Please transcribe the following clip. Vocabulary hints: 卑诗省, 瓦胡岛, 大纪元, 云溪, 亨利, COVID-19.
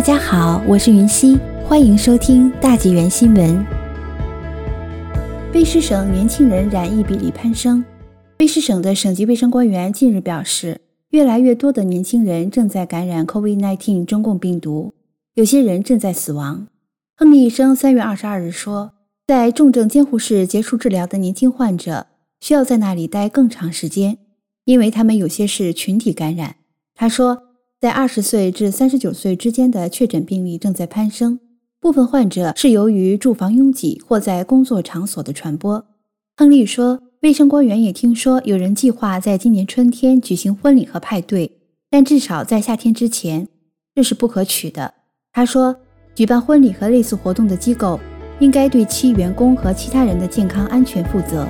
大家好，我是云溪，欢迎收听大纪元新闻。卑诗省年轻人染疫比例攀升。卑诗省的省级卫生官员近日表示，越来越多的年轻人正在感染 COVID-19 中共病毒，有些人正在死亡。亨利医生3月22日说，在重症监护室结束治疗的年轻患者需要在那里待更长时间，因为他们有些是群体感染。他说，在20岁至39岁之间的确诊病例正在攀升，部分患者是由于住房拥挤或在工作场所的传播。亨利说，卫生官员也听说有人计划在今年春天举行婚礼和派对，但至少在夏天之前，这是不可取的。他说，举办婚礼和类似活动的机构应该对其员工和其他人的健康安全负责。